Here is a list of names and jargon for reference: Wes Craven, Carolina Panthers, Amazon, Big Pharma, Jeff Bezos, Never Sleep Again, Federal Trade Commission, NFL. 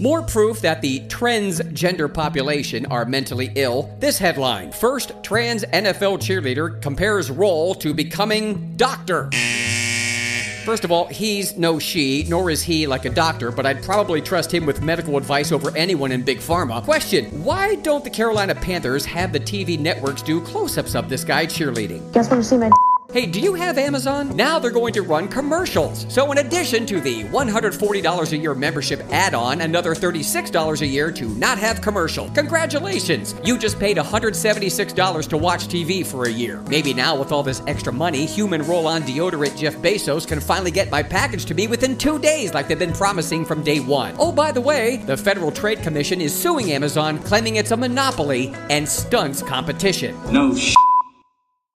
More proof that the transgender population are mentally ill. This headline: first trans NFL cheerleader compares role to becoming doctor. First of all, he's no she, nor is he like a doctor, but I'd probably trust him with medical advice over anyone in Big Pharma. Question: why don't the Carolina Panthers have the TV networks do close-ups of this guy cheerleading? Guess what, you see my Hey, do you have Amazon? Now they're going to run commercials. So in addition to the $140 a year membership add-on, another $36 a year to not have commercial. Congratulations! You just paid $176 to watch TV for a year. Maybe now with all this extra money, human roll-on deodorant Jeff Bezos can finally get my package to me within 2 days like they've been promising from day one. Oh, by the way, the Federal Trade Commission is suing Amazon, claiming it's a monopoly and stunts competition. No shit.